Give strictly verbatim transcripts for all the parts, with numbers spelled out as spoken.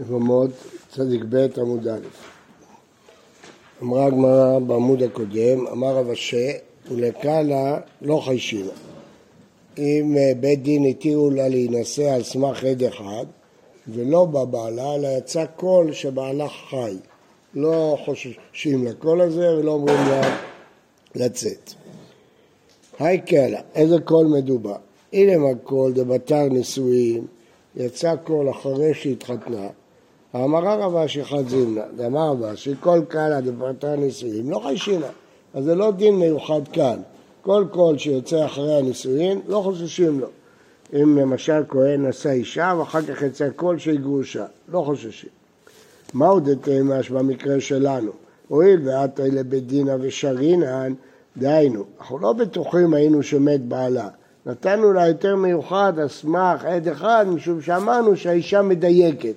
יבמות צדיק ב' עמוד א'. אמרה הגמרא בעמוד הקודם, אמר רב אשה, ולקהלה לא חיישינה. אם בית דין התירו לה להינשא על סמך עד אחד, ולא בא בעלה, אלא יצא קול שבעלה חי. לא חוששים לקול הזה ולא אומרים לה לצאת. היי קהלה, איזה קול מדובר? אילם הקול דבתר נישואים, יצא קול אחרי שהתחתנה, האמרה רבה שיחד זימנה, דאמר רבה שכל קהלה דבתר נישואים לא חיישינה, אז זה לא דין מיוחד כאן. כל קול שיוצא אחרי הנישואים לא חוששים לו. אם למשל כהן נשא אישה ואחר כך יצא קול שהיא גרושה, לא חוששים. מהו דתימש במקרה שלנו? הואיל ועתרי לבדינה ושרינן, דהיינו, אנחנו לא בטוחים היינו שמת בעלה. נתנו לה יותר מיוחד, אסמך, עד אחד, משום שאמרנו שהאישה מדייקת.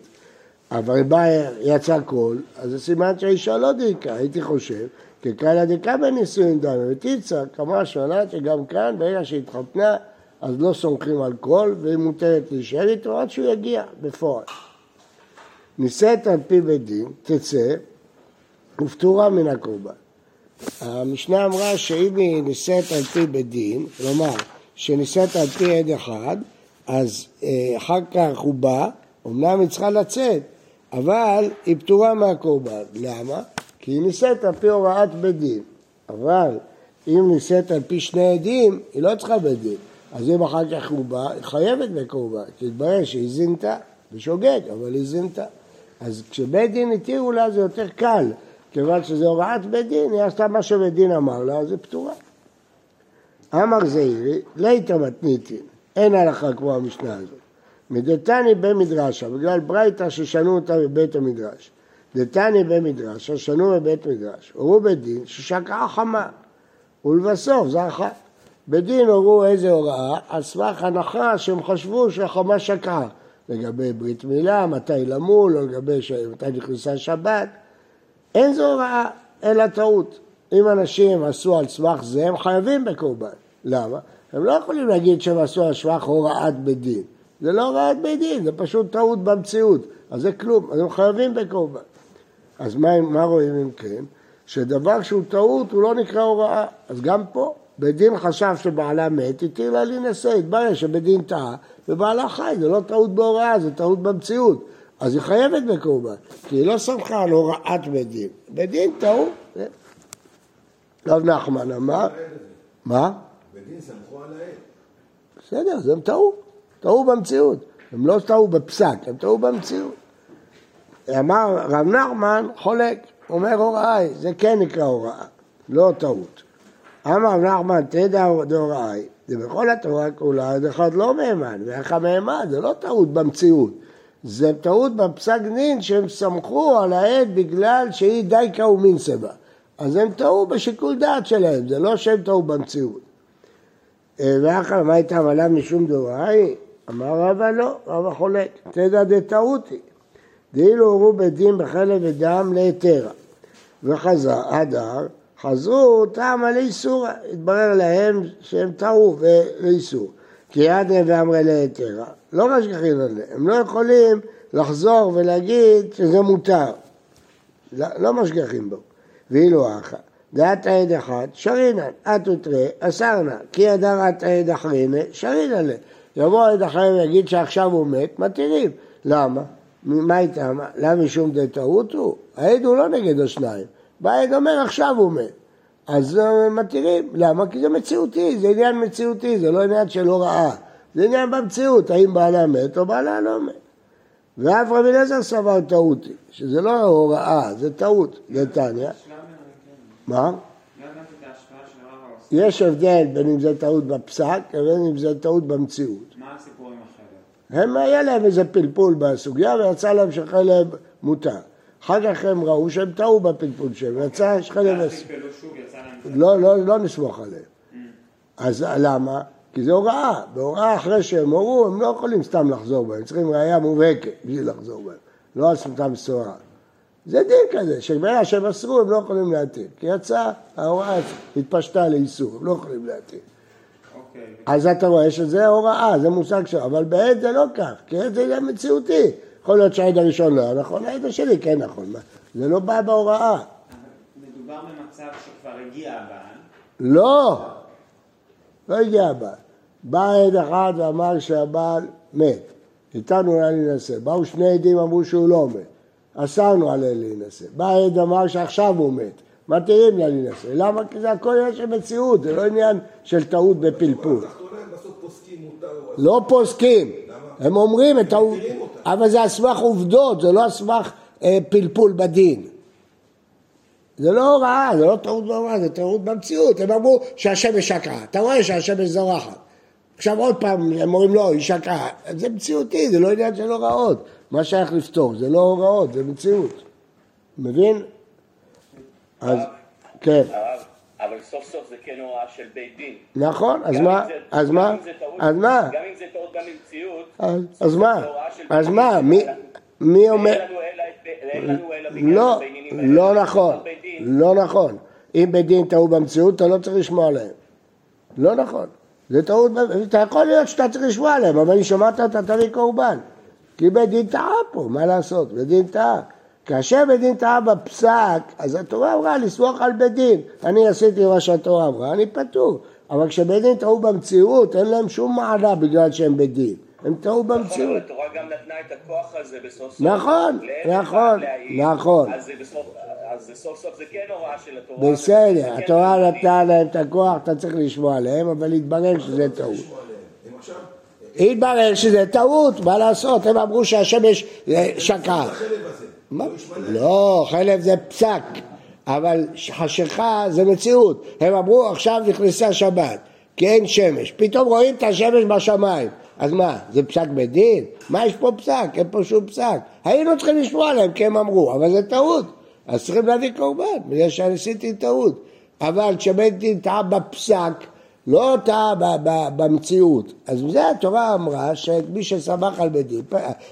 אבל בה יצא קול, אז זה סימן שהאישה לא דייקה, הייתי חושב, כי כאן הדיקה בנישואים דנו, ותיצא, כמה שואלת שגם כאן, ברגע שהתחתנה, אז לא סומכים על קול, והיא מותרת להישאר איתו עד שהוא יגיע בפועל. נישאת על פי בית דין, תצא, ופטורה מן הקורבן. המשנה אמרה שאם היא נישאת על פי בית דין, כלומר, שנישאת על פי עד אחד, אז אחר כך הוא בא, אמנם היא צריכה לצאת, אבל היא פטורה מהקורבן. למה? כי היא נישאת על פי הוראת בית דין. אבל אם נישאת על פי שני עדים, היא לא צריכה בית דין. אז אם אחר כך הוא בא, היא חייבת בקורבן, כי התברר שהיא זינתה, בשוגג, אבל היא זינתה. אז כשבית דין התירו לה זה יותר קל, כיוון שזה הוראת בית דין, היא עשתה מה שבית דין אמר לה, אז היא פטורה. אמר זעירי, לא התמתניתין, אין הלכה כמו המשנה הזאת. מדתני במדרשה, בגלל ברייתא ששנו אותה בבית המדרש. דתני במדרשה, ששנו בבית מדרש. הורו בית דין ששקעה חמה, ולבסוף זרחה. בית דין הורו איזה הוראה, על סמך הנחה שהם חשבו שהחמה שקעה. לגבי ברית מילה, מתי למול, או לגבי ש... מתי נכנסה שבת. אין זו הוראה, אלא טעות. אם אנשים עשו על סמך זה, הם חייבים בקורבן. למה? הם לא יכולים להגיד שהם עשו על סמך הוראת בית דין. זה לא הוראת בית דין, זה פשוט טעות במציאות. אז זה כלום, אז הם חייבים בקורבן. אז מה, מה רואים אם כן? שדבר שהוא טעות, הוא לא נקרא הוראה. אז גם פה, בית דין חשב שבעלה מת, התיר לה להינשא, התברר שבית דין טעה, ובעלה חי, זה לא טעות בהוראה, זה טעות במציאות. אז היא חייבת בקורבן, כי היא לא סמכה על הוראת בית דין. בית דין טעות, זה... רב נחמן אמר, מה? בדין סמכו על העד. בסדר, אז הם טעו, טעו במציאות. הם לא טעו בפסק, הם טעו במציאות. אמר רב נחמן, חולק, אומר הוראי, זה כן נקרא הוראה, לא טעות. אמר רב נחמן, תדע הוראי, זה בכל התורה כולה, זה אחד לא מהימן, ואיך המהימן, זה לא טעות במציאות. זה טעות בפסק דין שהם סמכו על העד בגלל שהיא דייקה ומינסבה. אז הם טעו בשיקול דעת שלהם, זה לא שהם טעו במציאות. ואחר, מה הייתה עליו משום דוראי? אמר רבא לא, רבא חולק, תדע דטעותי. דאילו הורו בדין בחלב ודם ליתרה. וחזר, הדר, חזרו טעם על איסור, התברר להם שהם טעו לאיסור. כי עדן ואמרי ליתרה, לא משכחים על זה, הם לא יכולים לחזור ולהגיד שזה מותר. לא משכחים בו. ואילו אחר, דעת העד אחד, שרינן, את ותראה, אסרנה, כי אדר את העד אחרינה, שרינן לה. יבוא העד אחרינה ויגיד שעכשיו הוא מת, מתירים. למה? מה הייתה? למה משום דטעות הוא? העד הוא לא נגד השניים. והעד אומר עכשיו הוא מת. אז מתירים. למה? כי זה מציאותי, זה עניין מציאותי, זה לא עניין של הוראה. זה עניין במציאות, האם בעלה מת או בעלה לא מת. ואף רבי אלעזר סבר טעותי, שזה לא הוראה, זה טעות, נתניה. מה? יש הבדל בין אם זה טעות בפסק, ובין אם זה טעות במציאות. מה הסיפור עם החלב? הם היה להם איזה פלפול בסוגיה, ויצא להם שחלב מותר. אחר כך הם ראו שהם טעו בפלפול שלהם, יצא שחלב... אז פלפלו שוב, יצא להם... לא, לא נסמוך עליהם. אז למה? כי זה הוראה, בהוראה אחרי שהם הורו, הם לא יכולים סתם לחזור בהם, צריכים ראייה מובהקת בשביל לחזור בהם, לא על סתם סוהר. זה דין כזה, שבאלה שהם אסרו הם לא יכולים להתיר, כי יצא, ההוראה התפשטה לאיסור, הם לא יכולים להתיר. Okay. אז אתה רואה שזה הוראה, זה מושג שלו, אבל בעת זה לא כך, כי זה מציאותי. יכול להיות שהעד הראשון לא נכון, העד השני כן נכון, זה לא בא בהוראה. מדובר במצב שכבר הגיע הבעל? לא, לא הגיע הבעל. בא עד אחד ואמר שהבעל מת, איתנו היה להינשא, באו שני עדים אמרו שהוא לא מת, אסרנו עליהם להינשא, בא עד אמר שעכשיו הוא מת, מתירים לה להינשא, למה? כי זה הכל יש במציאות, זה לא עניין של טעות בפלפול. לא פוסקים, הם אומרים את העובדות, אבל זה אסמך עובדות, זה לא אסמך פלפול בדין. זה לא הוראה, זה לא טעות בהוראה, זה טעות במציאות. הם אמרו שהשמש שקעה, אתה רואה שהשמש זורחת. עכשיו עוד פעם הם אומרים לא, היא שקעה. זה מציאותי, זה לא עניין של הוראות. מה שייך לפתור, זה לא הוראות, זה מציאות. מבין? אז, כן. אבל סוף סוף זה כן הוראה של בית דין. נכון, אז מה? אז מה? אז מה? גם אם זה טעות במציאות, אז מה? אז מה? מי אומר? אין לנו אלא בגלל בעניינים האלה. לא נכון, לא נכון. אם בית דין טעו במציאות, אתה לא צריך לשמוע עליהם. לא נכון. זה טעות, אתה יכול להיות שאתה צריך לשמוע עליהם, אבל אם שמעת אתה תביא קורבן. כי בית דין טעה פה, מה לעשות? בית דין טעה. כאשר בית דין טעה בפסק, אז התורה אמרה לסמוך על בית דין. אני עשיתי מה שהתורה אמרה, אני פטור. אבל כשבית דין טעו במציאות, אין להם שום מעלה בגלל שהם בית דין. הם טעו במציאות. נכון, התורה גם נתנה את הכוח הזה בסוף סוף. נכון, נכון, נכון. אז סוף סוף זה כן הוראה של התורה. בסדר, התורה נתנה להם את הכוח, אתה צריך לשמוע עליהם, אבל התברר שזה טעות. התברר שזה טעות, מה לעשות? הם אמרו שהשמש שקעה. לא, חלב זה פסק, אבל חשיכה זה מציאות. הם אמרו עכשיו נכנסה שבת, כי אין שמש. פתאום רואים את השמש בשמיים. אז מה, זה פסק בדין? מה יש פה פסק? אין פה שום פסק. היינו צריכים לשמוע עליהם כי הם אמרו, אבל זה טעות. אז צריכים להביא קורבן, בגלל שעשיתי טעות. אבל כשבית דין טעה בפסק, לא טעה במציאות. אז זה התורה אמרה שמי שסמך על בית דין,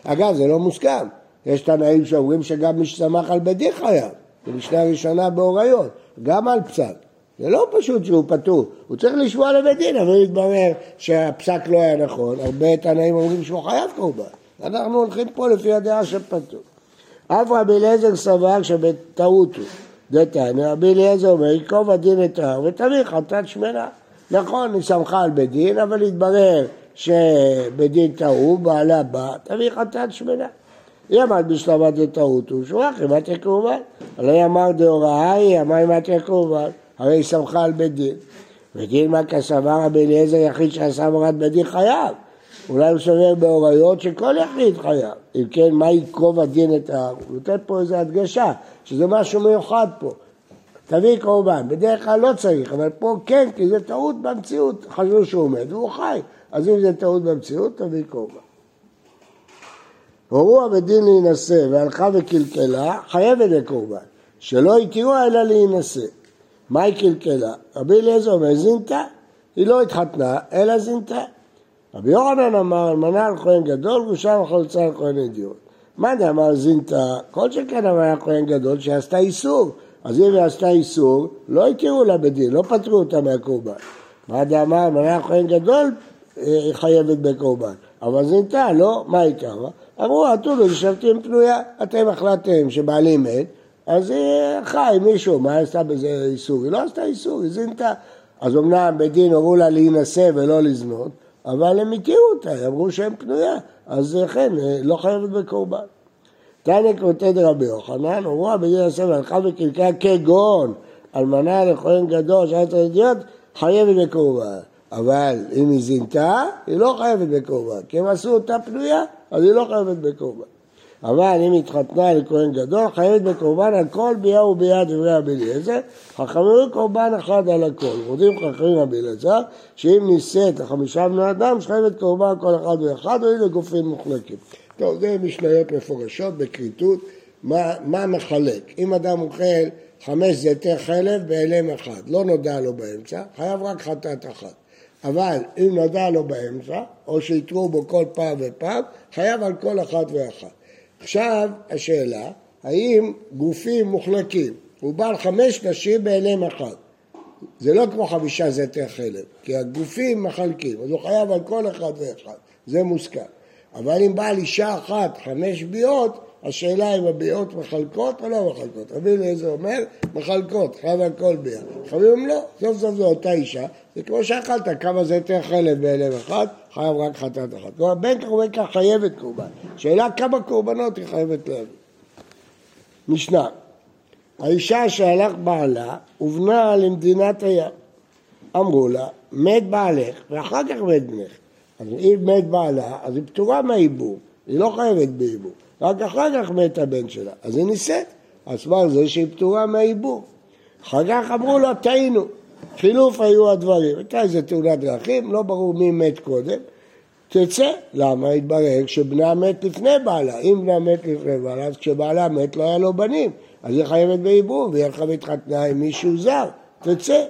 אגב זה לא מוסכם. יש תנאים שאומרים שגם מי שסמך על בית דין חייב. זה משנה ראשונה בהוריות, גם על פסק. זה לא פשוט שהוא פטור, הוא צריך לשמוע לבית דין, אבל יתברר שהפסק לא היה נכון, הרבה תנאים אומרים שהוא חייב קורבן. אנחנו הולכים פה לפי הדעה שפטור. אף רבי אליעזר סבר שבטעות הוא, דתניא, רבי אליעזר אומר, ייקוב הדין את ההר ותביא חטאת שמנה. נכון, היא סמכה על בית דין, אבל יתברר שבית דין טעו, בעלה בא, תביא חטאת שמנה. היא אמרת בשלמת דתעות הוא, שהוא רק אימת הקורבן. עלי אמר דהוראה היא, אמר אימת הקורבן. הרי היא סמכה על בית דין. בית דין מה כסבר, רבי אליעזר יחיד שעשה מרת בית דין חייב. אולי הוא סובר בהוריות שכל יחיד חייב. אם כן, מה יקרוב הדין את ההר? הוא נותן פה איזו הדגשה, שזה משהו מיוחד פה. תביא קורבן, בדרך כלל לא צריך, אבל פה כן, כי זה טעות במציאות. חשבו שהוא עומד והוא חי. אז אם זה טעות במציאות, תביא קורבן. הורו הבית דין להינשא והלכה וקלקלה, חייבת לקורבן. שלא יתירו אלא להינשא. מה היא קלקלה? רבי אליעזר אומר, זינתה, היא לא התחתנה, אלא זינתה. רבי יוחנן אמר, אלמנה על כהן גדול, גרושה וחלוצה על כהן אדיוט. מאן דאמר זינתה, כל שכן אמר היה כהן גדול, שעשתה איסור. אז אם היא עשתה איסור, לא הכירו לה בדין, לא פטרו אותה מהקורבן. מאן דאמר, אלמנה על כהן גדול, היא חייבת בקורבן. אבל זינתה, לא, מה היא קרה? אמרו, אתונו, שבתים פנויה, אתם החלטתם שבעלי מת, אז היא חי מישהו, מה עשתה בזה איסור? היא לא עשתה איסור, היא זינתה. אז אמנם בדין הורו לה להינשא ולא לזנות, אבל הם הכירו אותה, אמרו שהם פנויה, אז כן, לא חייבת בקורבן. תנא קוטי דרבי יוחנן, הורו הבית דין להינשא והלכה וקלקלה כגון, אלמנה לכהן גדול, שעשתה איסור, חייבת בקורבן. אבל אם היא זינתה, היא לא חייבת בקורבן, כי הם עשו אותה פנויה, אז היא לא חייבת בקורבן. אבל אם התחתנה לכהן גדול, חייבת בקורבן על כל ביאה וביאה דברי רבי אליעזר, חכמים קורבן אחד על הכל. רוצים חכמים רבי אליעזר, שאם נישאת לחמישה בני אדם, שחייבת קורבן כל אחד ואחד, או לגופים מוחלקים. טוב, זה משניות מפורשות בכריתות, מה, מה מחלק. אם אדם אוכל חמש זיתי חלב באלם אחד, לא נודע לו באמצע, חייב רק חטאת אחת. אבל אם נודע לו באמצע, או שיתרו בו כל פעם ופעם, חייב על כל אחת ואחת. עכשיו השאלה, האם גופים מוחלקים, הוא בעל חמש נשים בעיניים אחת, זה לא כמו חמישה זיתי חלב, כי הגופים מחלקים, אז הוא חייב על כל אחד ואחד, זה מוסכם. אבל אם באה אישה אחת, חמש ביעות, השאלה אם הביעות מחלקות או לא מחלקות. רבי אליעזר אומר, מחלקות, חייב כל ביעה. חייבים לא, סוף סוף זו אותה אישה, זה כמו שאכלת, כמה זה תאכלת באלף אחת, חייב רק חטאת אחת. כלומר, בין כך ובין כך חייבת קורבן. שאלה כמה קורבנות היא חייבת להביא. משנה, האישה שהלך בעלה ובנה למדינת הים. אמרו לה, מת בעלך ואחר כך מת בנך. אז אם מת בעלה, אז היא פטורה מהעיבור, היא לא חייבת בעיבור. רק אחר כך מת הבן שלה, אז היא ניסית. הסבר זה שהיא פטורה מהעיבור. אחר כך אמרו לה, טעינו. חילוף היו הדברים. הייתה איזו תאונת דרכים, לא ברור מי מת קודם. תצא. למה? התברר כשבנה מת לפני בעלה. אם בנה מת לפני בעלה, אז כשבעלה מת לא היה לו בנים. אז היא חייבת בעיבור, והיא הלכה והתחתנה עם מישהו זר. תצא.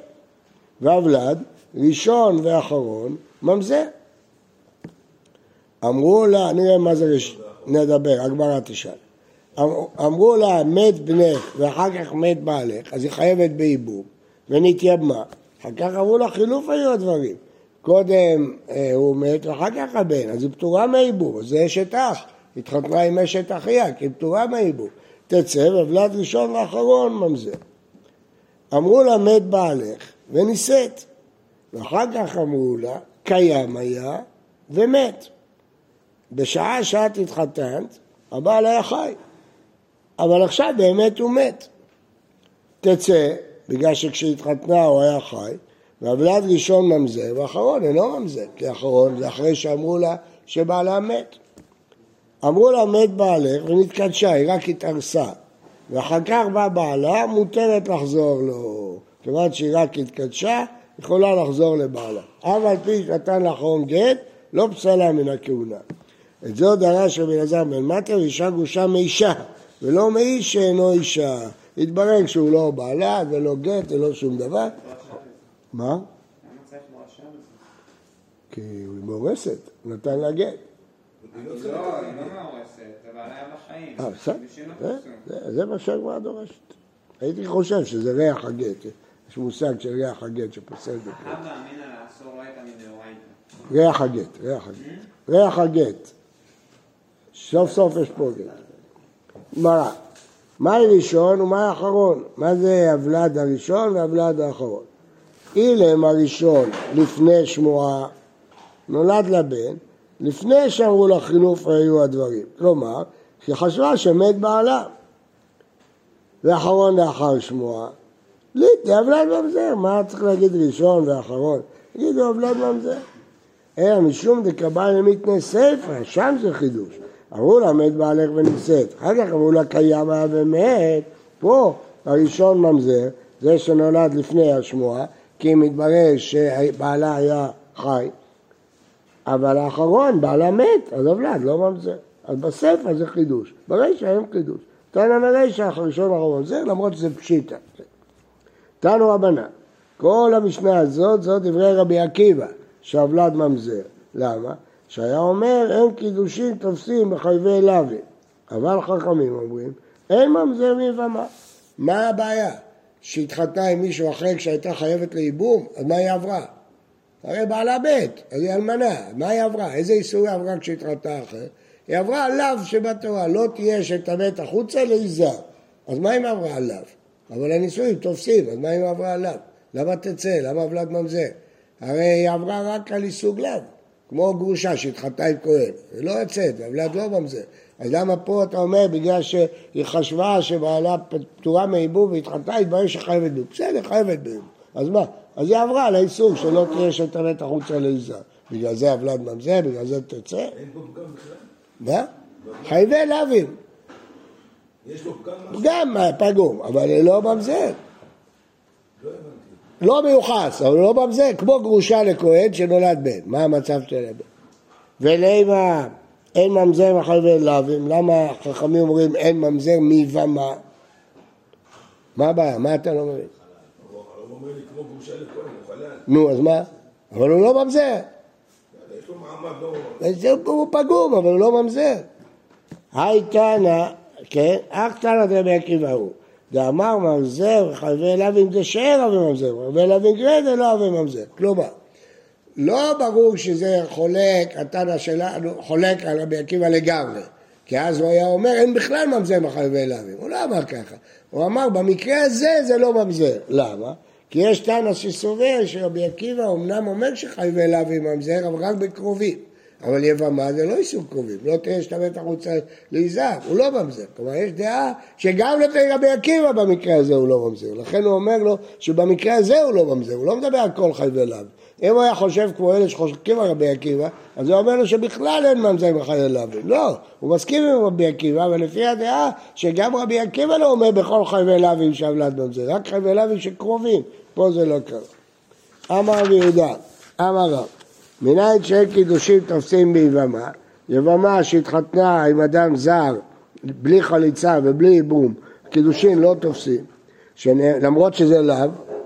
והוולד, ראשון ואחרון, ממזר. אמרו לה, נראה מה זה ראשון, נדבר, הגמרא תשאל. אמרו לה, מת בנך ואחר כך מת בעלך, אז היא חייבת בעיבור, ונתייבמה. אחר כך אמרו לה, חילוף היו הדברים. קודם הוא מת ואחר כך הבן, אז היא פטורה מהעיבור, זה אשת אח. התחתנה עם אשת אחיה, כי היא פטורה מהעיבור. תצא, ובלד ראשון ואחרון ממזר. אמרו לה, מת בעלך, וניסית. ואחר כך אמרו לה, קיים היה ומת. בשעה שאת התחתנת, הבעל היה חי. אבל עכשיו באמת הוא מת. תצא, בגלל שכשהתחתנה הוא היה חי, והוולד ראשון ממזר, ואחרון אינו ממזר, כי אחרון זה אחרי שאמרו לה שבעלה מת. אמרו לה מת בעלך ונתקדשה, היא רק התארסה. ואחר כך בא בעלה, מותרת לחזור לו. כיוון שהיא רק התקדשה, יכולה לחזור לבעלה. אבל פי נתן לאחרון גט, לא פסלה מן הכהונה. את זו דרש רבי אלעזר בן מתיה, אישה גרושה מאישה, ולא מאיש שאינו אישה. התברר שהוא לא בעלה, ולא גט, ולא שום דבר. מה? למה צריך מורשה? כי היא מורסת, הוא נתן לה גט. היא לא מורסת, הבעלה היה בחיים. אה, בסדר, זה מה שהגמרא דורשת. הייתי חושב שזה ריח הגט, יש מושג של ריח הגט שפוסל את זה. אבא מאמין על העשור לא הייתה מדאורייתא. ריח הגט, ריח הגט, ריח הגט, סוף סוף יש פה גט. מראה, מהי ראשון ומהי האחרון? מה זה הוולד הראשון והוולד האחרון? אילם הראשון לפני שמועה, נולד לבן, לפני שאמרו לה חילוף היו הדברים. כלומר, היא חשבה שמת בעלה. ואחרון לאחר שמועה, ליטי, הוולד ממזר, מה צריך להגיד ראשון ואחרון? תגידו, הוולד ממזר. אלא משום דקבע למתנה ספר, שם זה חידוש. אמרו לה, מת בעלך וניסית. אחר כך אמרו לה, קיים היה ומת. פה, הראשון ממזר, זה שנולד לפני השמועה, כי מתברר שבעלה היה חי. אבל האחרון, בעלה מת, אז הוולד לא ממזר. אז בספר זה חידוש, ברשע אין חידוש. תנא מרישא, הראשון הרוב ממזר, למרות שזה פשיטא. תנו רבנן, כל המשנה הזאת, זאת דברי רבי עקיבא. שהוולד ממזר. למה? שהיה אומר, אין קידושין תופסים בחייבי לוי. אבל חכמים אומרים, אין ממזרים ומה. מה הבעיה? שהתחתנה עם מישהו אחרי כשהייתה חייבת לעיבור, אז מה היא עברה? הרי בעלה בית, אז היא אלמנה. מה היא עברה? איזה איסור היא עברה כשהתחתנה אחרי? היא עברה עליו שבתורה, לא תהיה שתמת החוצה ליזהר. אז מה אם עברה עליו? אבל הנישואים תופסים, אז מה אם עברה עליו? למה תצא? למה הוולד ממזר? הרי היא עברה רק על איסור לב, כמו גרושה שהתחתנה עם כהן, היא לא יצאת, הוולד לא ממזר. אז למה פה אתה אומר, בגלל שהיא חשבה שבעלה פטורה מעיבור והתחתנה, התברר שחייבת בעיבור, בסדר, חייבת בעיבור, אז מה? אז היא עברה על האיסור שלא תהיה שתמת החוצה ליזהר, בגלל זה הוולד ממזר, בגלל זה תצא. אין פה פגם בכלל? מה? חייבי לוים. יש לו פגם משהו? פגם פגום, אבל היא לא ממזר. לא הבנתי. לא מיוחס, אבל לא במזר, כמו גרושה לכהן שנולד בן. מה המצב של הבן? ולמה אין ממזר מחייבי לוים, למה חכמים אומרים אין ממזר מבמה? מה הבעיה? מה אתה לא מבין? הוא אומר לי כמו גרושה לכהן, הוא חלל. נו, אז מה? אבל הוא לא ממזר. יש לו מעמד, לא ממזר. הוא פגום, אבל הוא לא ממזר. היי תנא, כן? אך תנא דרבי עקיבא הוא. דאמר ממזר, חייבי לוים זה שאינו ממזר, חייבי לוים גרידא לא ממזר. כלומר, לא ברור שזה חולק, התנא שלנו חולק על רבי עקיבא לגמרי, כי אז הוא היה אומר, אין בכלל ממזר מחייבי להבים. הוא לא אמר ככה, הוא אמר, במקרה הזה זה לא ממזר. למה? כי יש תנא שסובר שרבי עקיבא אמנם אומר שחייבי להבים ממזר, אבל רק בקרובים. אבל יבמה זה לא איסור קרובים, לא תהיה שאתה בטח רוצה להיזהר, הוא לא ממזר. כלומר, יש דעה שגם לפי רבי עקיבא במקרה הזה הוא לא ממזר. לכן הוא אומר לו שבמקרה הזה הוא לא ממזר, הוא לא מדבר על כל חייבי להבים. אם הוא היה חושב כמו אלה שחושבים על רבי עקיבא, אז הוא אומר לו שבכלל אין ממזר מחייב להבין. לא, הוא מסכים עם רבי עקיבא, אבל לפי הדעה שגם רבי עקיבא לא אומר בכל חייבי להבין שהבלד ממזר, רק חייבי להבין שקרובים. פה זה לא קרה. אמר רבי יהודה, אמר רב, מניין שאין קידושים תופסים ביבמה, יבמה שהתחתנה עם אדם זר, בלי חליצה ובלי עיברום, קידושים לא תופסים, למרות שזה לאו,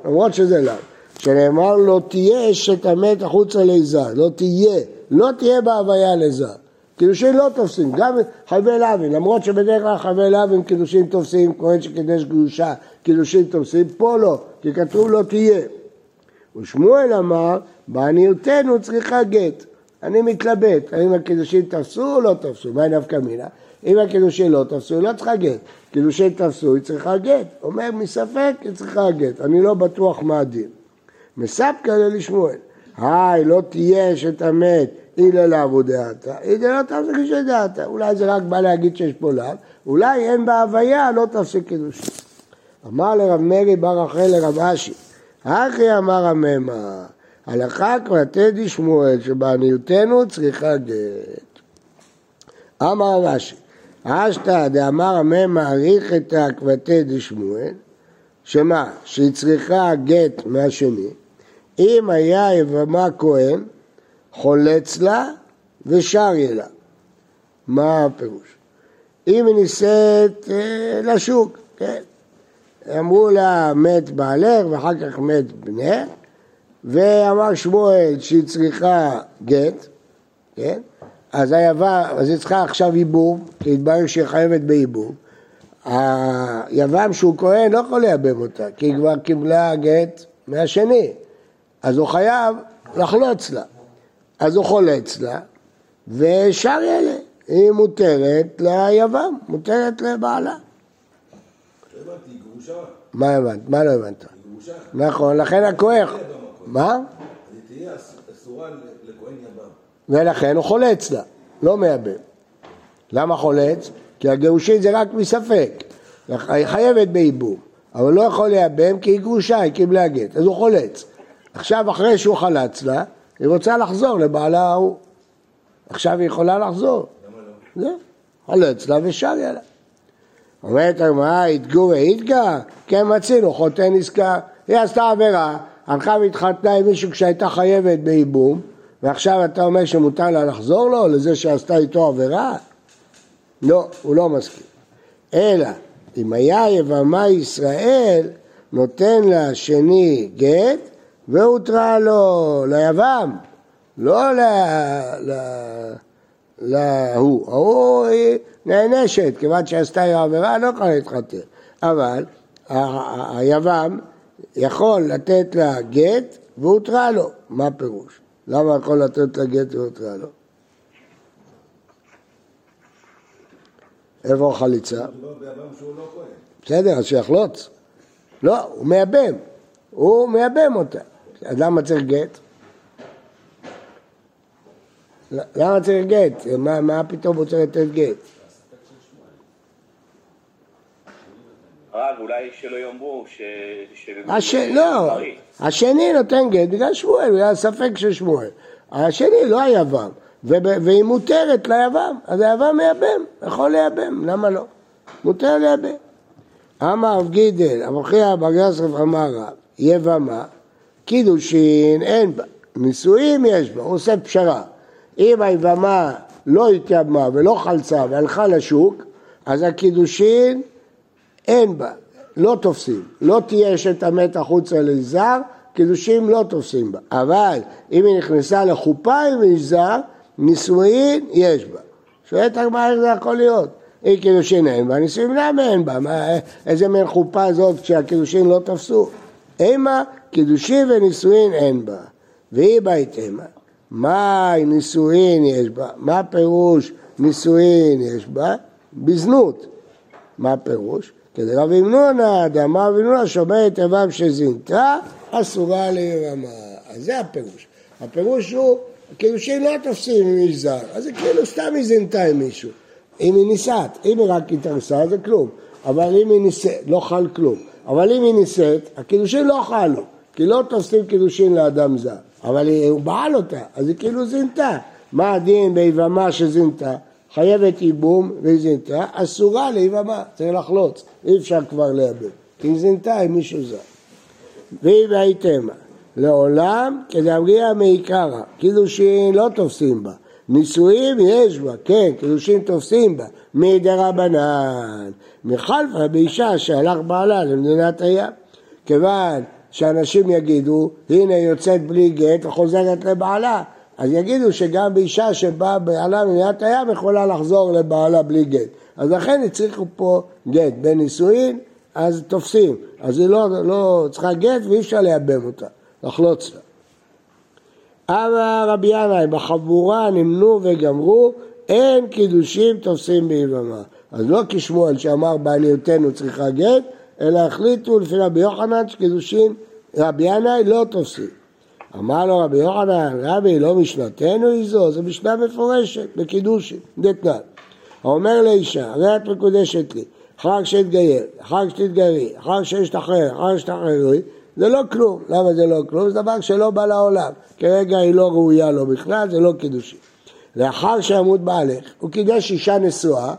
למרות שזה לאו. שנאמר לא תהיה אשת המת החוצה לזר, לא תהיה, לא תהיה בהוויה לזר. קידושים לא תופסים, גם חייבי להבין, למרות שבדרך כלל חייבי להבין קידושים תופסים, כהן שקידש גרושה, קידושים תופסים, פה לא, כי כתוב לא תהיה. ושמואל אמר, בעניותנו צריכה גט, אני מתלבט, האם הקידושים תפסו או לא תפסו, מה נפקא מינה? אם הקידושים לא תפסו, היא לא צריכה גט. קידושים תפסו, היא צריכה גט. אומר מספק, היא צריכה גט, אני לא בטוח מה הדין. מספקא לשמואל, היי, לא תהיה שתמת, אי ללאו דעתה, אי לא תפסיק שדעתה, אולי זה רק בא להגיד שיש פה לאו, אולי אין בהוויה, לא תפסיק קידושים. אמר לרב מרי בר אחרי לרב אשי, אחי אמר הממה, הלכה כרתא דשמואל, שבעניותנו צריכה גט. אמר רב אשי, אשתא דאמר הממה, אריכתא כרתא דשמואל, שמה? שהיא צריכה גט מהשני, אם היה יבמה כהן, חולץ לה ושר ילה. מה הפירוש? אם היא ניסית אה, לשוק, כן. אמרו לה מת בעלך ואחר כך מת בנך, ואמר שמואל שהיא צריכה גט, כן? אז, היבה, אז היא צריכה עכשיו עיבור, כי התברר שהיא חייבת בעיבור, היבם שהוא כהן לא יכול לייבם אותה, כי היא כבר קיבלה גט מהשני, אז הוא חייב לחלוץ לה, אז הוא חולץ לה, ושר ילה, היא מותרת ליבם, מותרת לבעלה. לא הבנתי, היא גרושה. מה הבנת? מה לא הבנת? היא גרושה. נכון, לכן הכהן. מה? היא תהיה אסורה לכהן יבם. ולכן הוא חולץ לה, לא מייבם. למה חולץ? כי הגירושין זה רק מספק, היא חייבת בעיבור, אבל לא יכול לייבם כי היא גרושה, היא קיבלה גט, אז הוא חולץ. עכשיו אחרי שהוא חלץ לה, היא רוצה לחזור לבעלה ההוא. עכשיו היא יכולה לחזור. למה לא? זה, חולץ לה ושר יאללה. אומרת, מה, התגור והתגע? כן, מצינו, חותן עסקה. היא עשתה עבירה, הלכה והתחתנה עם מישהו כשהייתה חייבת בעיבור, ועכשיו אתה אומר שמותר לה לחזור לו, לזה שעשתה איתו עבירה? לא, הוא לא מסכים. אלא, אם היה יבמה ישראל, נותן לה שני גט, והותרה לו ליבם, לא להוא. ההוא היא נענשת, כיוון שעשתה עבירה, לא יכולה להתחתן. אבל היבם יכול לתת לה גט, והותרה לו. מה פירוש? למה יכול לתת לה גט והותרה לו? איפה החליצה? בסדר, אז שיחלוץ. לא, הוא מייבם. הוא מייבם אותה. אז למה צריך גט? למה צריך גט? מה פתאום הוא צריך לתת גט? רב, אולי שלא יאמרו ש... לא, השני נותן גט בגלל שמואל, הוא היה ספק של שמואל. השני לא היה יבם. והיא מותרת ליבם, אז היבם מייבם, יכול לייבם, למה לא? מותר לייבם. אמר רב גידל, המוכיח בר יוסף אמר רב, יבמה, קידושין אין בה, נישואים יש בה, הוא עושה פשרה. אם היבמה לא התייבמה ולא חלצה והלכה לשוק, אז הקידושין אין בה, לא תופסים, לא תהיה אשת המת החוצה לזר, קידושין לא תופסים בה. אבל אם היא נכנסה לחופה עם איש זר, נישואין יש בה. שואלת הגמרא, זה יכול להיות. אי קידושין אין בה, נישואין למה אין בה? מה, איזה מין חופה זאת שהקידושין לא תפסו? אימה, קידושין ונישואין אין בה. והיא בהתאמה. מה נישואין יש בה? מה פירוש נישואין יש בה? בזנות. מה פירוש? כדי רבי מנונה, דמה ונונה שומעת רבם שזינתה, אסורה להירמה. אז זה הפירוש. הפירוש הוא, כאילו שהיא לא תופסים עם איש זר, אז זה כאילו סתם היא זינתה עם מישהו. אם היא ניסעת, אם היא רק התארסה, זה כלום. אבל אם היא ניסעת, לא חל כלום. אבל אם היא ניסעת, הקידושין לא חלו, כי לא תופסים קידושין לאדם זר. אבל הוא בעל אותה, אז היא כאילו זינתה. מה הדין ביבמה שזינתה? חייבת ייבום וזינתה, אסורה ליבמה, צריך לחלוץ, אי אפשר כבר לייבם, כי היא זינתה עם מישהו זר. והיא בהיתמה, לעולם כדמריה מעיקרה, קידושין לא תופסים בה. נישואים יש בה, כן, קידושין תופסים בה, מדרבנן, מחלפה באישה שהלך בעלה למדינת הים, כיוון שאנשים יגידו, הנה יוצאת בלי גט וחוזרת לבעלה, אז יגידו שגם באישה שבאה בעלה למדינת הים יכולה לחזור לבעלה בלי גט, אז לכן הצליחו פה גט, בנישואים אז תופסים, אז היא לא, לא צריכה גט ואי אפשר לייבם אותה, לחלוץ לה. אמר רבי ינאי, בחבורה נמנו וגמרו, אין קידושים תופסים ביבמה. אז לא כשמואל שאמר בעניותנו צריכה גט, אלא החליטו לפי רבי יוחנן שקידושים רבי ינאי לא תופסים. אמר לו רבי יוחנן, רבי, לא משנתנו היא זו, זו משנה מפורשת בקידושים, דתנן. אומר לאישה, הרי את מקודשת לי, אחר כשתתגייר, אחר כשתתגיירי, אחר כשתשתחרר, אחר כשתשתחררי, זה לא כלום. למה זה לא כלום? זה דבר שלא בא לעולם. כרגע היא לא ראויה לו בכלל, זה לא קידושי. לאחר שימות בעלך, הוא קידש אישה נשואה,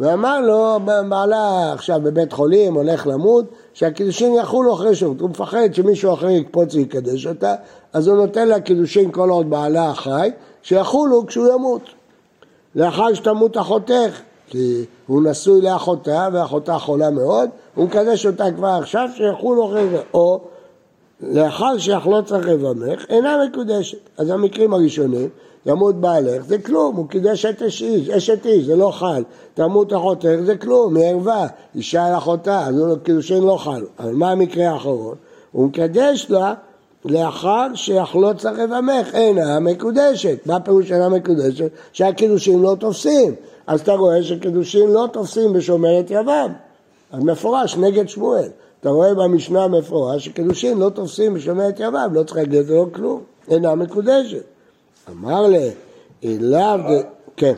ואמר לו, בעלה עכשיו בבית חולים, הולך למות, שהקידושין יחולו אחרי שירות. הוא מפחד שמישהו אחר יקפוץ ויקדש אותה, אז הוא נותן לה קידושין כל עוד בעלה חי, שיחולו כשהוא ימות. לאחר שתמות אחותך, כי הוא נשוי לאחותה, ואחותה חולה מאוד, הוא מקדש אותה כבר עכשיו, שיחולו אחרי זה, או... לאחר שיחלוץ רבמך, אינה מקודשת. אז המקרים הראשונים, ימות בעלך, זה כלום, הוא קידש את איש, אשת איש, זה לא חל. תמות אחותך, זה כלום, מערווה, אישה על אחותה, אז קידושין לא חל. אבל מה המקרה האחרון? הוא מקדש לה, לאחר שיחלוץ רבמך, אינה מקודשת. מה פירוש אינה מקודשת? שהקידושין לא תופסים. אז אתה רואה שקידושין לא תופסים בשומרת יבם. אז מפורש נגד שמואל. אתה רואה במשנה מפורש שקידושין לא תופסים בשומרת יבם, לא צריך להגיד לו כלום, אינה מקודשת. אמר לה, אליו, כן.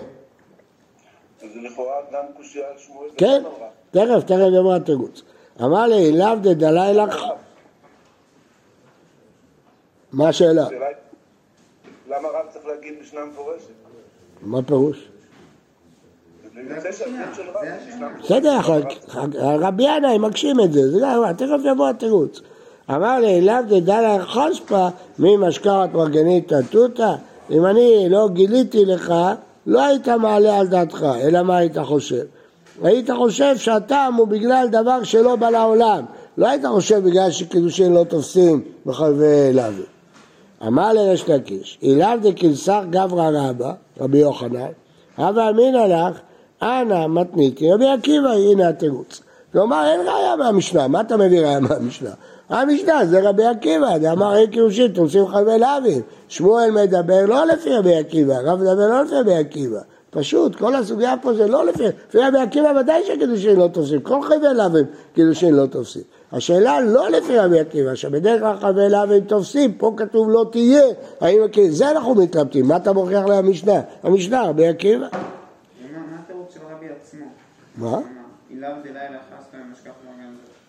אז זה לכאורה גם קושייה על שמואל. כן, תכף, תכף יאמר התירוץ. אמר לה, אליו דדלי לך. מה השאלה? למה רב צריך להגיד משנה מפורשת? מה פירוש? בסדר, הרבי ינאי מקשים את זה, תכף יבוא התירוץ. אמר לי, אליו דדע לה חספה ממשקרת מרגנית תתותה, אם אני לא גיליתי לך, לא היית מעלה על דעתך, אלא מה היית חושב? היית חושב שהטעם הוא בגלל דבר שלא בא לעולם, לא היית חושב בגלל שקידושין לא תופסים בחלבי אליו. אמר לי ריש לקיש, אליו דקלסר גברא רבא, רבי יוחנן, הווה אמינא לך, אנא מתניתי, רבי עקיבא, הנה התירוץ. כלומר, אין ראיה מהמשנה, מה אתה מביא ראיה מהמשנה? המשנה זה רבי עקיבא, זה אמר אין קידושין, תופסים חלבי לוים. שמואל מדבר לא לפי רבי עקיבא, רב מדבר לא לפי רבי עקיבא. פשוט, כל הסוגיה פה זה לא לפי, לפי רבי עקיבא ודאי שקידושין לא תופסים, כל חלבי לוים קידושין לא תופסים. השאלה לא לפי רבי עקיבא, שבדרך כלל חלבי לוים תופסים, פה כתוב לא תהיה, זה אנחנו מתלבטים, מה אתה מוכיח למשנה? המשנה, רבי עקיבא. מה?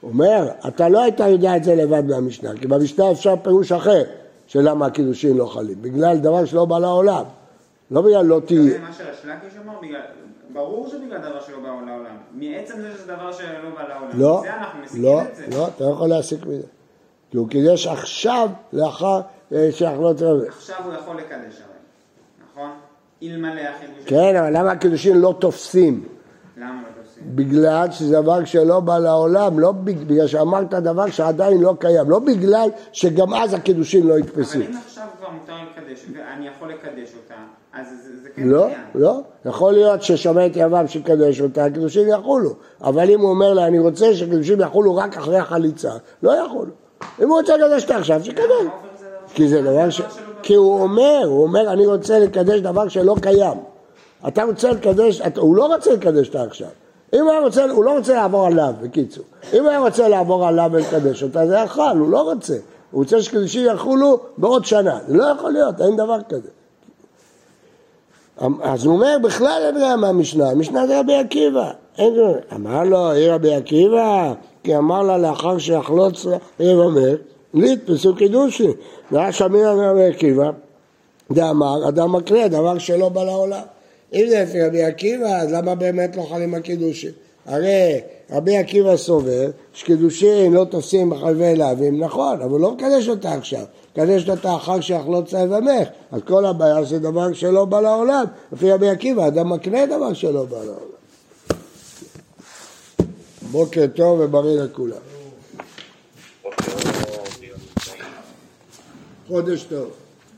אומר, אתה לא היית יודע את זה לבד מהמשנה, כי במשנה אפשר פירוש אחר של למה הקידושין לא חלים, בגלל דבר שלא בא לעולם, לא בגלל לא תהיה. זה מה שרשלקיש אמר, ברור שבגלל דבר שלא בא לעולם, מעצם זה שזה דבר שלא בא לעולם, זה אנחנו מסכים את זה. לא, אתה לא יכול להסיק מזה, כי הוא קידש עכשיו לאחר שאחלות רבי. עכשיו הוא יכול לקדש הרי, נכון? אילמלא החידושין. כן, אבל למה הקידושין לא תופסים? למה? בגלל שזה דבר שלא בא לעולם, לא בגלל שאמרת דבר שעדיין לא קיים, לא בגלל שגם אז הקידושין לא יתפסים. אבל אם עכשיו כבר מותר לקדש, ואני יכול לקדש אותה, אז זה, זה כן קיים. לא, לא. יכול להיות ששומעת יבם שקדש אותה, הקידושין יחולו. אבל אם הוא אומר לה, אני רוצה שהקידושין יחולו רק אחרי החליצה, לא יחולו. אם הוא רוצה לקדש אותה עכשיו, שקדש. כי זה דבר ש... כי הוא אומר, הוא אומר, אני רוצה לקדש דבר שלא קיים. אתה רוצה לקדש, הוא לא רוצה לקדש אותה עכשיו. אם הוא רוצה, הוא לא רוצה לעבור עליו, בקיצור. אם הוא רוצה לעבור עליו ולקדש אותה, זה יחל, הוא לא רוצה. הוא רוצה שקדשים יחולו בעוד שנה. זה לא יכול להיות, אין דבר כזה. אז הוא אומר, בכלל אין ראה מהמשנה, המשנה זה רבי עקיבא. אמר לו, היא רבי עקיבא, כי אמר לה לאחר שיחלוץ, היא אומר, נתפסו קידושי. נראה שמיר רבי עקיבא, דאמר, אדם מקרה, דבר שלא בא לעולם. אם זה לפי רבי עקיבא, אז למה באמת לא חלים הקידושי? הרי רבי עקיבא סובר שקידושין לא תופסים בחלבי להבים, נכון, אבל לא מקדש אותה עכשיו, מקדש אותה אחר שיחלוץ לבמך, אז כל הבעיה זה דבר שלא בא לעולם, לפי רבי עקיבא, אדם מקנה דבר שלא בא לעולם. בוקר טוב ובריא לכולם. חודש טוב.